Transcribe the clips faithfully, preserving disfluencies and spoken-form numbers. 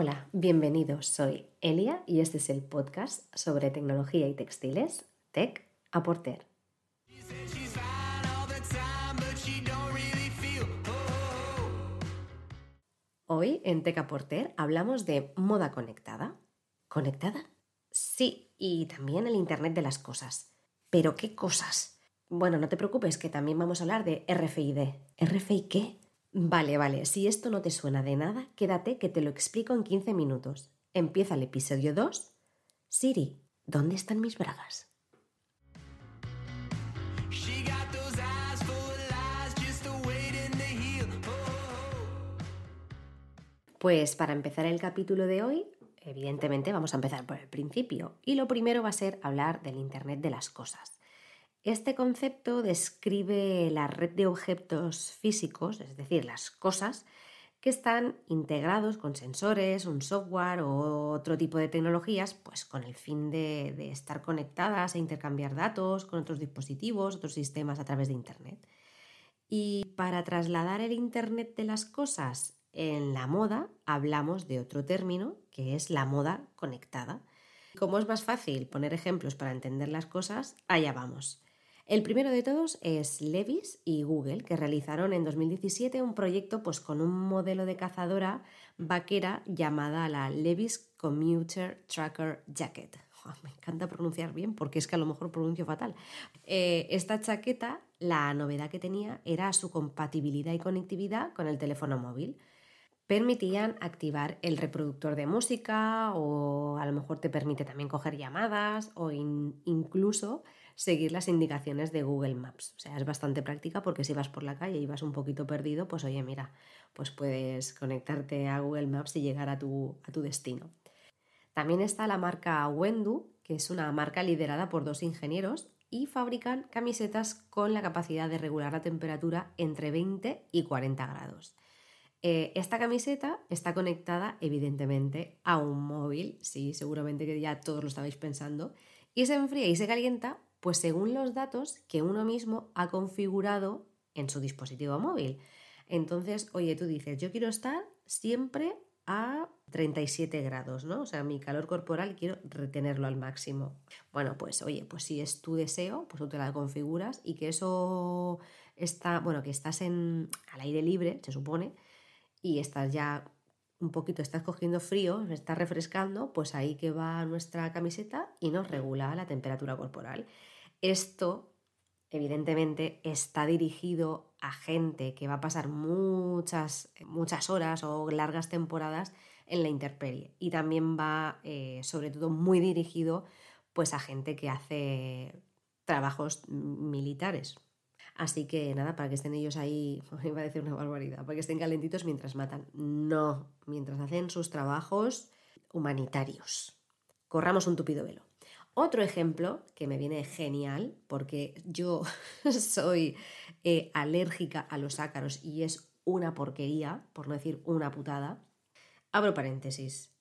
Hola, bienvenidos. Soy Elia y este es el podcast sobre tecnología y textiles, Tech à Porter. Hoy en Tech à Porter hablamos de moda conectada. ¿Conectada? Sí, y también el Internet de las cosas. ¿Pero qué cosas? Bueno, no te preocupes, que también vamos a hablar de R F I D. ¿R F I qué? Vale, vale, si esto no te suena de nada, quédate que te lo explico en quince minutos. Empieza el episodio dos. Siri, ¿dónde están mis bragas? Pues para empezar el capítulo de hoy, evidentemente vamos a empezar por el principio. Y lo primero va a ser hablar del Internet de las cosas. Este concepto describe la red de objetos físicos, es decir, las cosas, que están integrados con sensores, un software o otro tipo de tecnologías, pues con el fin de, de estar conectadas e intercambiar datos con otros dispositivos, otros sistemas a través de Internet. Y para trasladar el Internet de las cosas en la moda, hablamos de otro término que es la moda conectada. Como es más fácil poner ejemplos para entender las cosas, allá vamos. El primero de todos es Levi's y Google, que realizaron en dos mil diecisiete un proyecto pues, con un modelo de cazadora vaquera llamada la Levi's Commuter Tracker Jacket. Oh, me encanta pronunciar bien porque es que a lo mejor pronuncio fatal. Eh, esta chaqueta, la novedad que tenía era su compatibilidad y conectividad con el teléfono móvil. Permitían activar el reproductor de música o a lo mejor te permite también coger llamadas o in, incluso seguir las indicaciones de Google Maps. O sea, es bastante práctica porque si vas por la calle y vas un poquito perdido, pues oye, mira, pues puedes conectarte a Google Maps y llegar a tu, a tu destino. También está la marca Wendu, que es una marca liderada por dos ingenieros y fabrican camisetas con la capacidad de regular la temperatura entre veinte y cuarenta grados. Eh, esta camiseta está conectada evidentemente a un móvil, sí, seguramente que ya todos lo estabais pensando, y se enfría y se calienta pues según los datos que uno mismo ha configurado en su dispositivo móvil. Entonces, oye, tú dices, yo quiero estar siempre a treinta y siete grados, ¿no? O sea, mi calor corporal quiero retenerlo al máximo. Bueno, pues oye, pues si es tu deseo, pues tú te la configuras y que eso está, bueno, que estás en, al aire libre, se supone, y estás ya un poquito, estás cogiendo frío, estás refrescando, pues ahí que va nuestra camiseta y nos regula la temperatura corporal. Esto, evidentemente, está dirigido a gente que va a pasar muchas, muchas horas o largas temporadas en la intemperie y también va, eh, sobre todo, muy dirigido pues, a gente que hace trabajos militares. Así que nada, para que estén ellos ahí, me iba a decir una barbaridad, para que estén calentitos mientras matan. No, mientras hacen sus trabajos humanitarios. Corramos un tupido velo. Otro ejemplo que me viene genial, porque yo soy eh, alérgica a los ácaros y es una porquería, por no decir una putada. Abro paréntesis.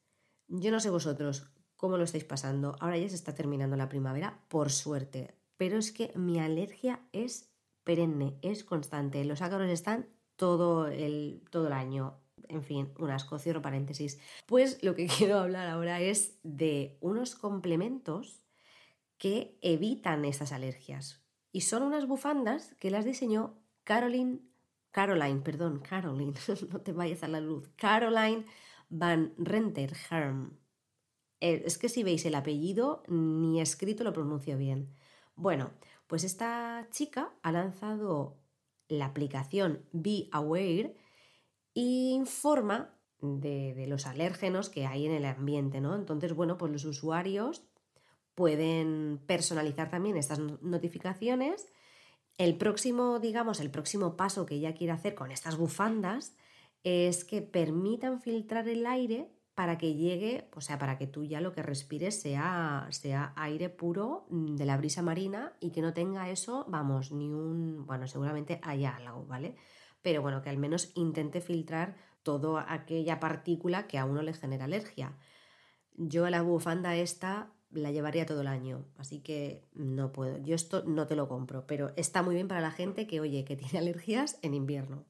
Yo no sé vosotros cómo lo estáis pasando. Ahora ya se está terminando la primavera, por suerte. Pero es que mi alergia es perenne, es constante, los ácaros están todo el, todo el año, en fin, un asco, cierro paréntesis. Pues lo que quiero hablar ahora es de unos complementos que evitan estas alergias y son unas bufandas que las diseñó Caroline, Caroline, perdón, Caroline, no te vayas a la luz, Caroline van Renter Herm. Es que si veis el apellido, ni escrito lo pronuncio bien. Bueno, pues esta chica ha lanzado la aplicación Be Aware e informa de, de los alérgenos que hay en el ambiente, ¿no? Entonces, bueno, pues los usuarios pueden personalizar también estas notificaciones. El próximo, digamos, el próximo paso que ella quiere hacer con estas bufandas es que permitan filtrar el aire para que llegue, o sea, para que tú ya lo que respires sea, sea aire puro de la brisa marina y que no tenga eso, vamos, ni un... Bueno, seguramente haya algo, ¿vale? Pero bueno, que al menos intente filtrar toda aquella partícula que a uno le genera alergia. Yo la bufanda esta la llevaría todo el año, así que no puedo. Yo esto no te lo compro, pero está muy bien para la gente que, oye, que tiene alergias en invierno.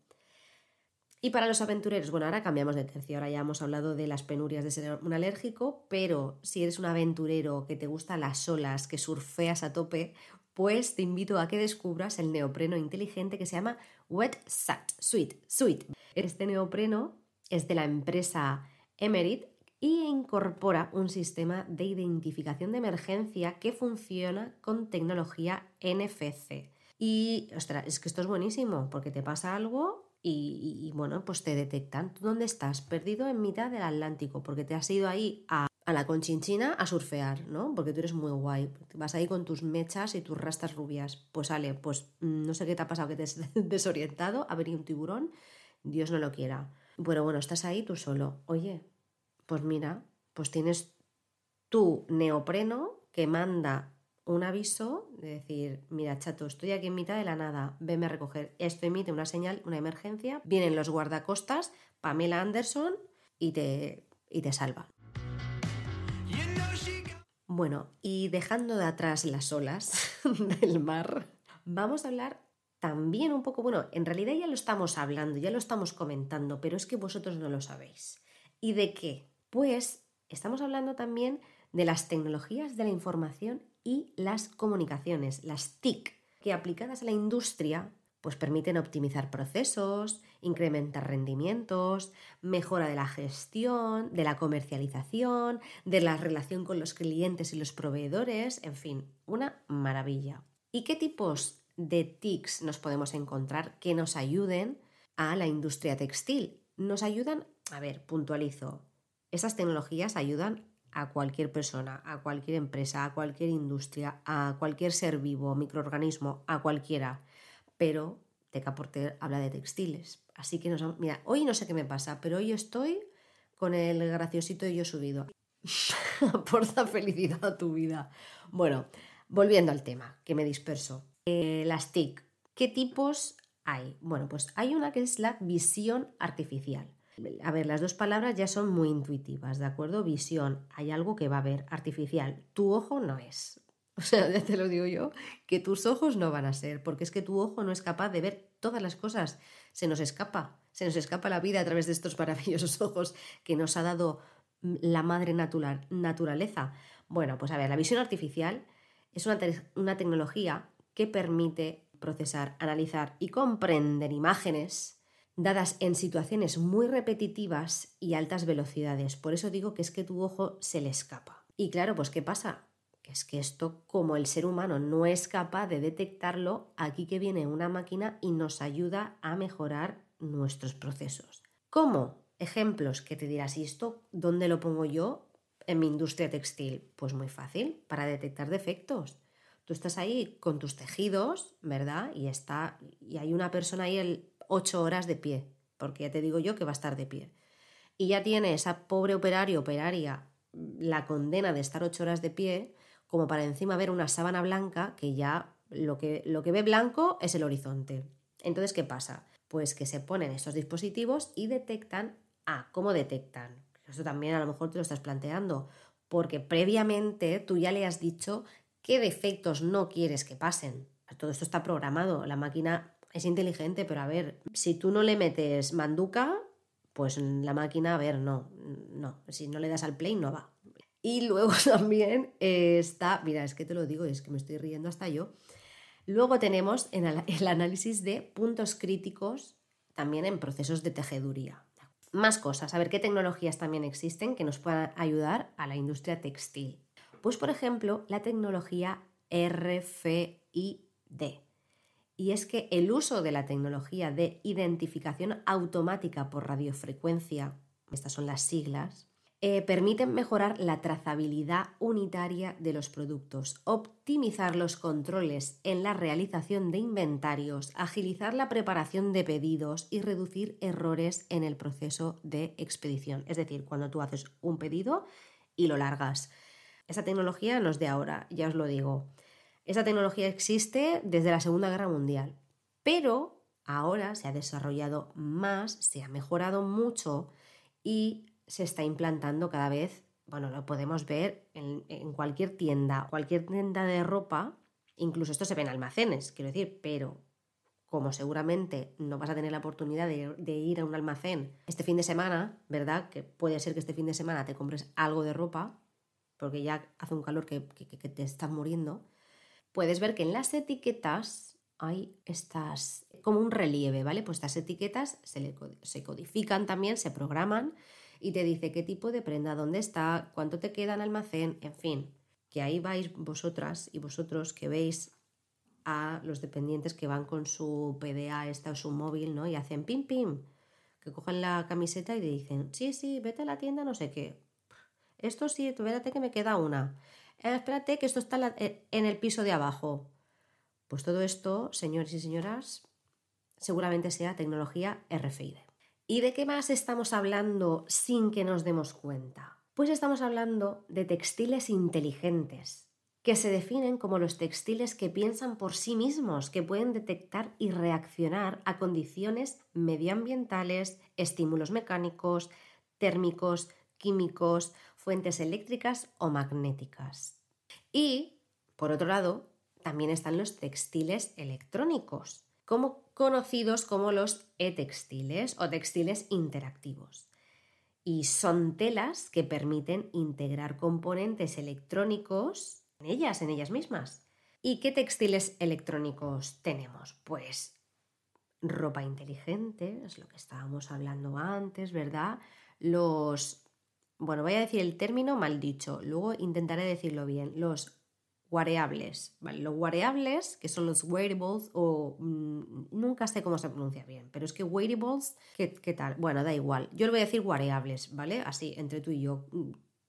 Y para los aventureros, bueno, ahora cambiamos de tercio, ahora ya hemos hablado de las penurias de ser un alérgico, pero si eres un aventurero que te gustan las olas, que surfeas a tope, pues te invito a que descubras el neopreno inteligente que se llama WetSat Suit. Suit. Este neopreno es de la empresa Emerit y incorpora un sistema de identificación de emergencia que funciona con tecnología N F C. Y, ostras, es que esto es buenísimo, porque te pasa algo... Y, y, y bueno, pues te detectan. ¿Tú dónde estás? Perdido en mitad del Atlántico, porque te has ido ahí a, a la Conchinchina a surfear, ¿no? Porque tú eres muy guay. Vas ahí con tus mechas y tus rastas rubias. Pues sale, pues no sé qué te ha pasado, que te has desorientado, ha venido un tiburón, Dios no lo quiera. Bueno, bueno, estás ahí tú solo. Oye, pues mira, pues tienes tu neopreno que manda un aviso de decir, mira chato, estoy aquí en mitad de la nada, venme a recoger. Esto emite una señal, una emergencia, vienen los guardacostas, Pamela Anderson, y te, y te salva. Bueno, y dejando de atrás las olas del mar, vamos a hablar también un poco, bueno, en realidad ya lo estamos hablando, ya lo estamos comentando, pero es que vosotros no lo sabéis. ¿Y de qué? Pues estamos hablando también de las tecnologías de la información y las comunicaciones, las T I C, que aplicadas a la industria pues permiten optimizar procesos, incrementar rendimientos, mejora de la gestión, de la comercialización, de la relación con los clientes y los proveedores, en fin, una maravilla. ¿Y qué tipos de T I Cs nos podemos encontrar que nos ayuden a la industria textil? Nos ayudan, a ver, puntualizo, esas tecnologías ayudan a cualquier persona, a cualquier empresa, a cualquier industria, a cualquier ser vivo, microorganismo, a cualquiera. Pero Tech à Porter habla de textiles. Así que, nos, mira, hoy no sé qué me pasa, pero hoy estoy con el graciosito y yo subido. Aporta felicidad a tu vida. Bueno, volviendo al tema, que me disperso. Eh, las T I C, ¿qué tipos hay? Bueno, pues hay una que es la visión artificial. A ver, las dos palabras ya son muy intuitivas, ¿de acuerdo? Visión, hay algo que va a ver, artificial, tu ojo no es. O sea, ya te lo digo yo, que tus ojos no van a ser, porque es que tu ojo no es capaz de ver todas las cosas. Se nos escapa, se nos escapa la vida a través de estos maravillosos ojos que nos ha dado la madre natural, naturaleza. Bueno, pues a ver, la visión artificial es una, te- una tecnología que permite procesar, analizar y comprender imágenes dadas en situaciones muy repetitivas y altas velocidades. Por eso digo que es que tu ojo se le escapa. Y claro, pues ¿qué pasa? Que es que esto, como el ser humano no es capaz de detectarlo, aquí que viene una máquina y nos ayuda a mejorar nuestros procesos. ¿Cómo? Ejemplos que te dirás, ¿y esto dónde lo pongo yo en mi industria textil? Pues muy fácil, para detectar defectos. Tú estás ahí con tus tejidos, ¿verdad? Y, está, y hay una persona ahí... el ocho horas de pie, porque ya te digo yo que va a estar de pie. Y ya tiene esa pobre operario, operaria, la condena de estar ocho horas de pie, como para encima ver una sábana blanca, que ya lo que, lo que ve blanco es el horizonte. Entonces, ¿qué pasa? Pues que se ponen estos dispositivos y detectan, ah, ¿cómo detectan? Eso también a lo mejor te lo estás planteando, porque previamente tú ya le has dicho qué defectos no quieres que pasen. Todo esto está programado, la máquina... es inteligente, pero a ver, si tú no le metes manduca, pues la máquina, a ver, no, no. Si no le das al play, no va. Y luego también está, mira, es que te lo digo, es que me estoy riendo hasta yo. Luego tenemos el análisis de puntos críticos también en procesos de tejeduría. Más cosas, a ver qué tecnologías también existen que nos puedan ayudar a la industria textil. Pues, por ejemplo, la tecnología R F I D. Y es que el uso de la tecnología de identificación automática por radiofrecuencia, estas son las siglas, eh, permiten mejorar la trazabilidad unitaria de los productos, optimizar los controles en la realización de inventarios, agilizar la preparación de pedidos y reducir errores en el proceso de expedición. Es decir, cuando tú haces un pedido y lo largas. Esta tecnología no es de ahora, ya os lo digo. Esta tecnología existe desde la Segunda Guerra Mundial, pero ahora se ha desarrollado más, se ha mejorado mucho y se está implantando cada vez, bueno, lo podemos ver en, en cualquier tienda, cualquier tienda de ropa, incluso esto se ve en almacenes, quiero decir, pero como seguramente no vas a tener la oportunidad de, de ir a un almacén este fin de semana, ¿verdad? Que puede ser que este fin de semana te compres algo de ropa, porque ya hace un calor que, que, que te estás muriendo, puedes ver que en las etiquetas hay estas, como un relieve, ¿vale? Pues estas etiquetas se, le, se codifican también, se programan y te dice qué tipo de prenda, dónde está, cuánto te queda en almacén, en fin, que ahí vais vosotras y vosotros que veis a los dependientes que van con su P D A esta o su móvil, ¿no? Y hacen pim, pim, que cogen la camiseta y le dicen, sí, sí, vete a la tienda, no sé qué. Esto sí, espérate que me queda una. Eh, espérate que esto está la, eh, en el piso de abajo. Pues todo esto, señores y señoras, seguramente sea tecnología R F I D. ¿Y de qué más estamos hablando sin que nos demos cuenta? Pues estamos hablando de textiles inteligentes, que se definen como los textiles que piensan por sí mismos, que pueden detectar y reaccionar a condiciones medioambientales, estímulos mecánicos, térmicos, químicos, fuentes eléctricas o magnéticas. Y, por otro lado, también están los textiles electrónicos, como, conocidos como los e-textiles o textiles interactivos. Y son telas que permiten integrar componentes electrónicos en ellas, en ellas mismas. ¿Y qué textiles electrónicos tenemos? Pues ropa inteligente, es lo que estábamos hablando antes, ¿verdad? Los, bueno, voy a decir el término mal dicho, luego intentaré decirlo bien, los wearables, ¿vale? Los wearables, que son los wearables, o mmm, nunca sé cómo se pronuncia bien, pero es que wearables, ¿qué, qué tal? Bueno, da igual, yo le voy a decir wearables, ¿vale? Así, entre tú y yo.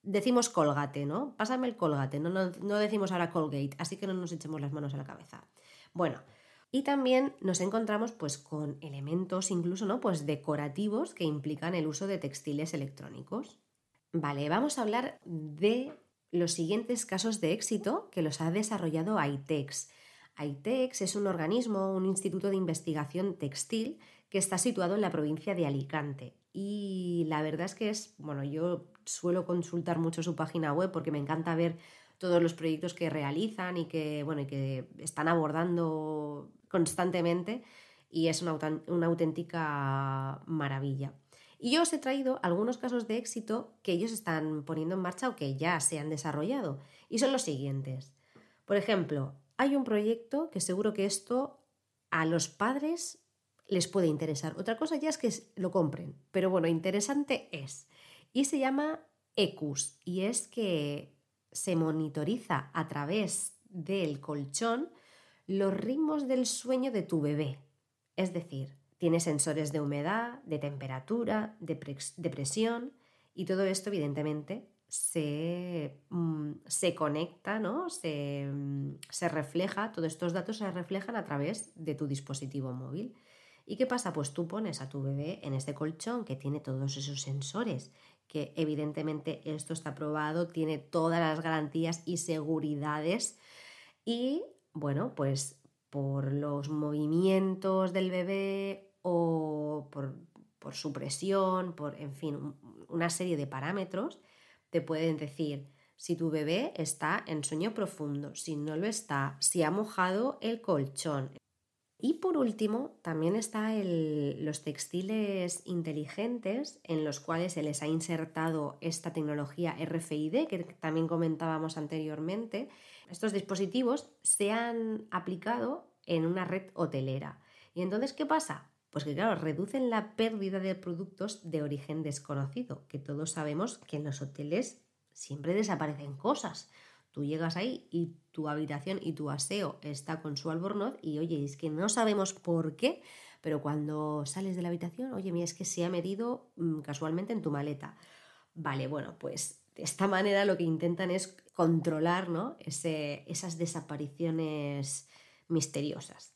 Decimos Colgate, ¿no? Pásame el Colgate, no, no, no decimos ahora Colgate, así que no nos echemos las manos a la cabeza. Bueno, y también nos encontramos pues con elementos incluso, ¿no? Pues decorativos que implican el uso de textiles electrónicos. Vale, vamos a hablar de los siguientes casos de éxito que los ha desarrollado AITEX. AITEX es un organismo, un instituto de investigación textil que está situado en la provincia de Alicante. Y la verdad es que es, bueno, yo suelo consultar mucho su página web porque me encanta ver todos los proyectos que realizan y que, bueno, y que están abordando constantemente y es una, una auténtica maravilla. Y yo os he traído algunos casos de éxito que ellos están poniendo en marcha o que ya se han desarrollado y son los siguientes. Por ejemplo, hay un proyecto que seguro que esto a los padres les puede interesar. Otra cosa ya es que lo compren, pero bueno, interesante es. Y se llama Ecus, y es que se monitoriza a través del colchón los ritmos del sueño de tu bebé. Es decir, tiene sensores de humedad, de temperatura, de, pre- de presión, y todo esto evidentemente se, mm, se conecta, ¿no? Se, mm, se refleja, todos estos datos se reflejan a través de tu dispositivo móvil. ¿Y qué pasa? Pues tú pones a tu bebé en este colchón que tiene todos esos sensores, que evidentemente esto está probado, tiene todas las garantías y seguridades y, bueno, pues por los movimientos del bebé o por, por su presión, por, en fin, una serie de parámetros, te pueden decir si tu bebé está en sueño profundo, si no lo está, si ha mojado el colchón. Y por último, también están los textiles inteligentes en los cuales se les ha insertado esta tecnología R F I D que también comentábamos anteriormente. Estos dispositivos se han aplicado en una red hotelera. ¿Y entonces qué pasa? Pues que claro, reducen la pérdida de productos de origen desconocido, que todos sabemos que en los hoteles siempre desaparecen cosas. Tú llegas ahí y tu habitación y tu aseo está con su albornoz y oye, es que no sabemos por qué, pero cuando sales de la habitación, oye, mira, es que se ha metido casualmente en tu maleta. Vale, bueno, pues de esta manera lo que intentan es controlar, ¿no? Ese, esas desapariciones misteriosas.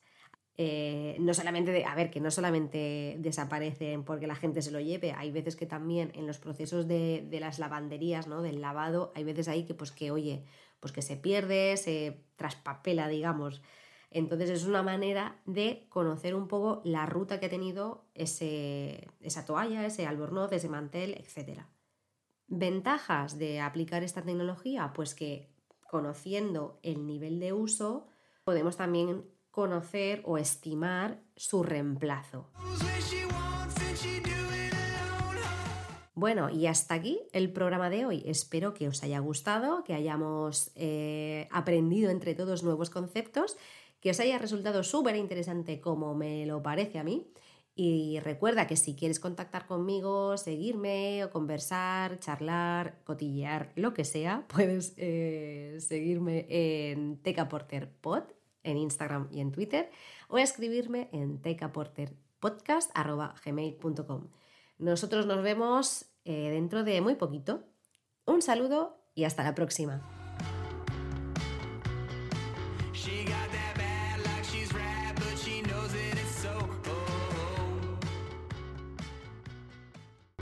Eh, no solamente, de, a ver, que no solamente desaparecen porque la gente se lo lleve, hay veces que también en los procesos de, de las lavanderías, ¿no? Del lavado, hay veces ahí que pues que, oye, pues que se pierde, se traspapela, digamos. Entonces es una manera de conocer un poco la ruta que ha tenido ese, esa toalla, ese albornoz, ese mantel, etcétera. ¿Ventajas de aplicar esta tecnología? Pues que conociendo el nivel de uso podemos también conocer o estimar su reemplazo. Bueno, y hasta aquí el programa de hoy. Espero que os haya gustado, que hayamos eh, aprendido entre todos nuevos conceptos, que os haya resultado súper interesante como me lo parece a mí. Y recuerda que si quieres contactar conmigo, seguirme o conversar, charlar, cotillear, lo que sea, puedes eh, seguirme en Tech à Porter Pod, en Instagram y en Twitter, o escribirme en techaporterpodcast arroba gmail punto com. Nosotros nos vemos eh, dentro de muy poquito. Un saludo y hasta la próxima.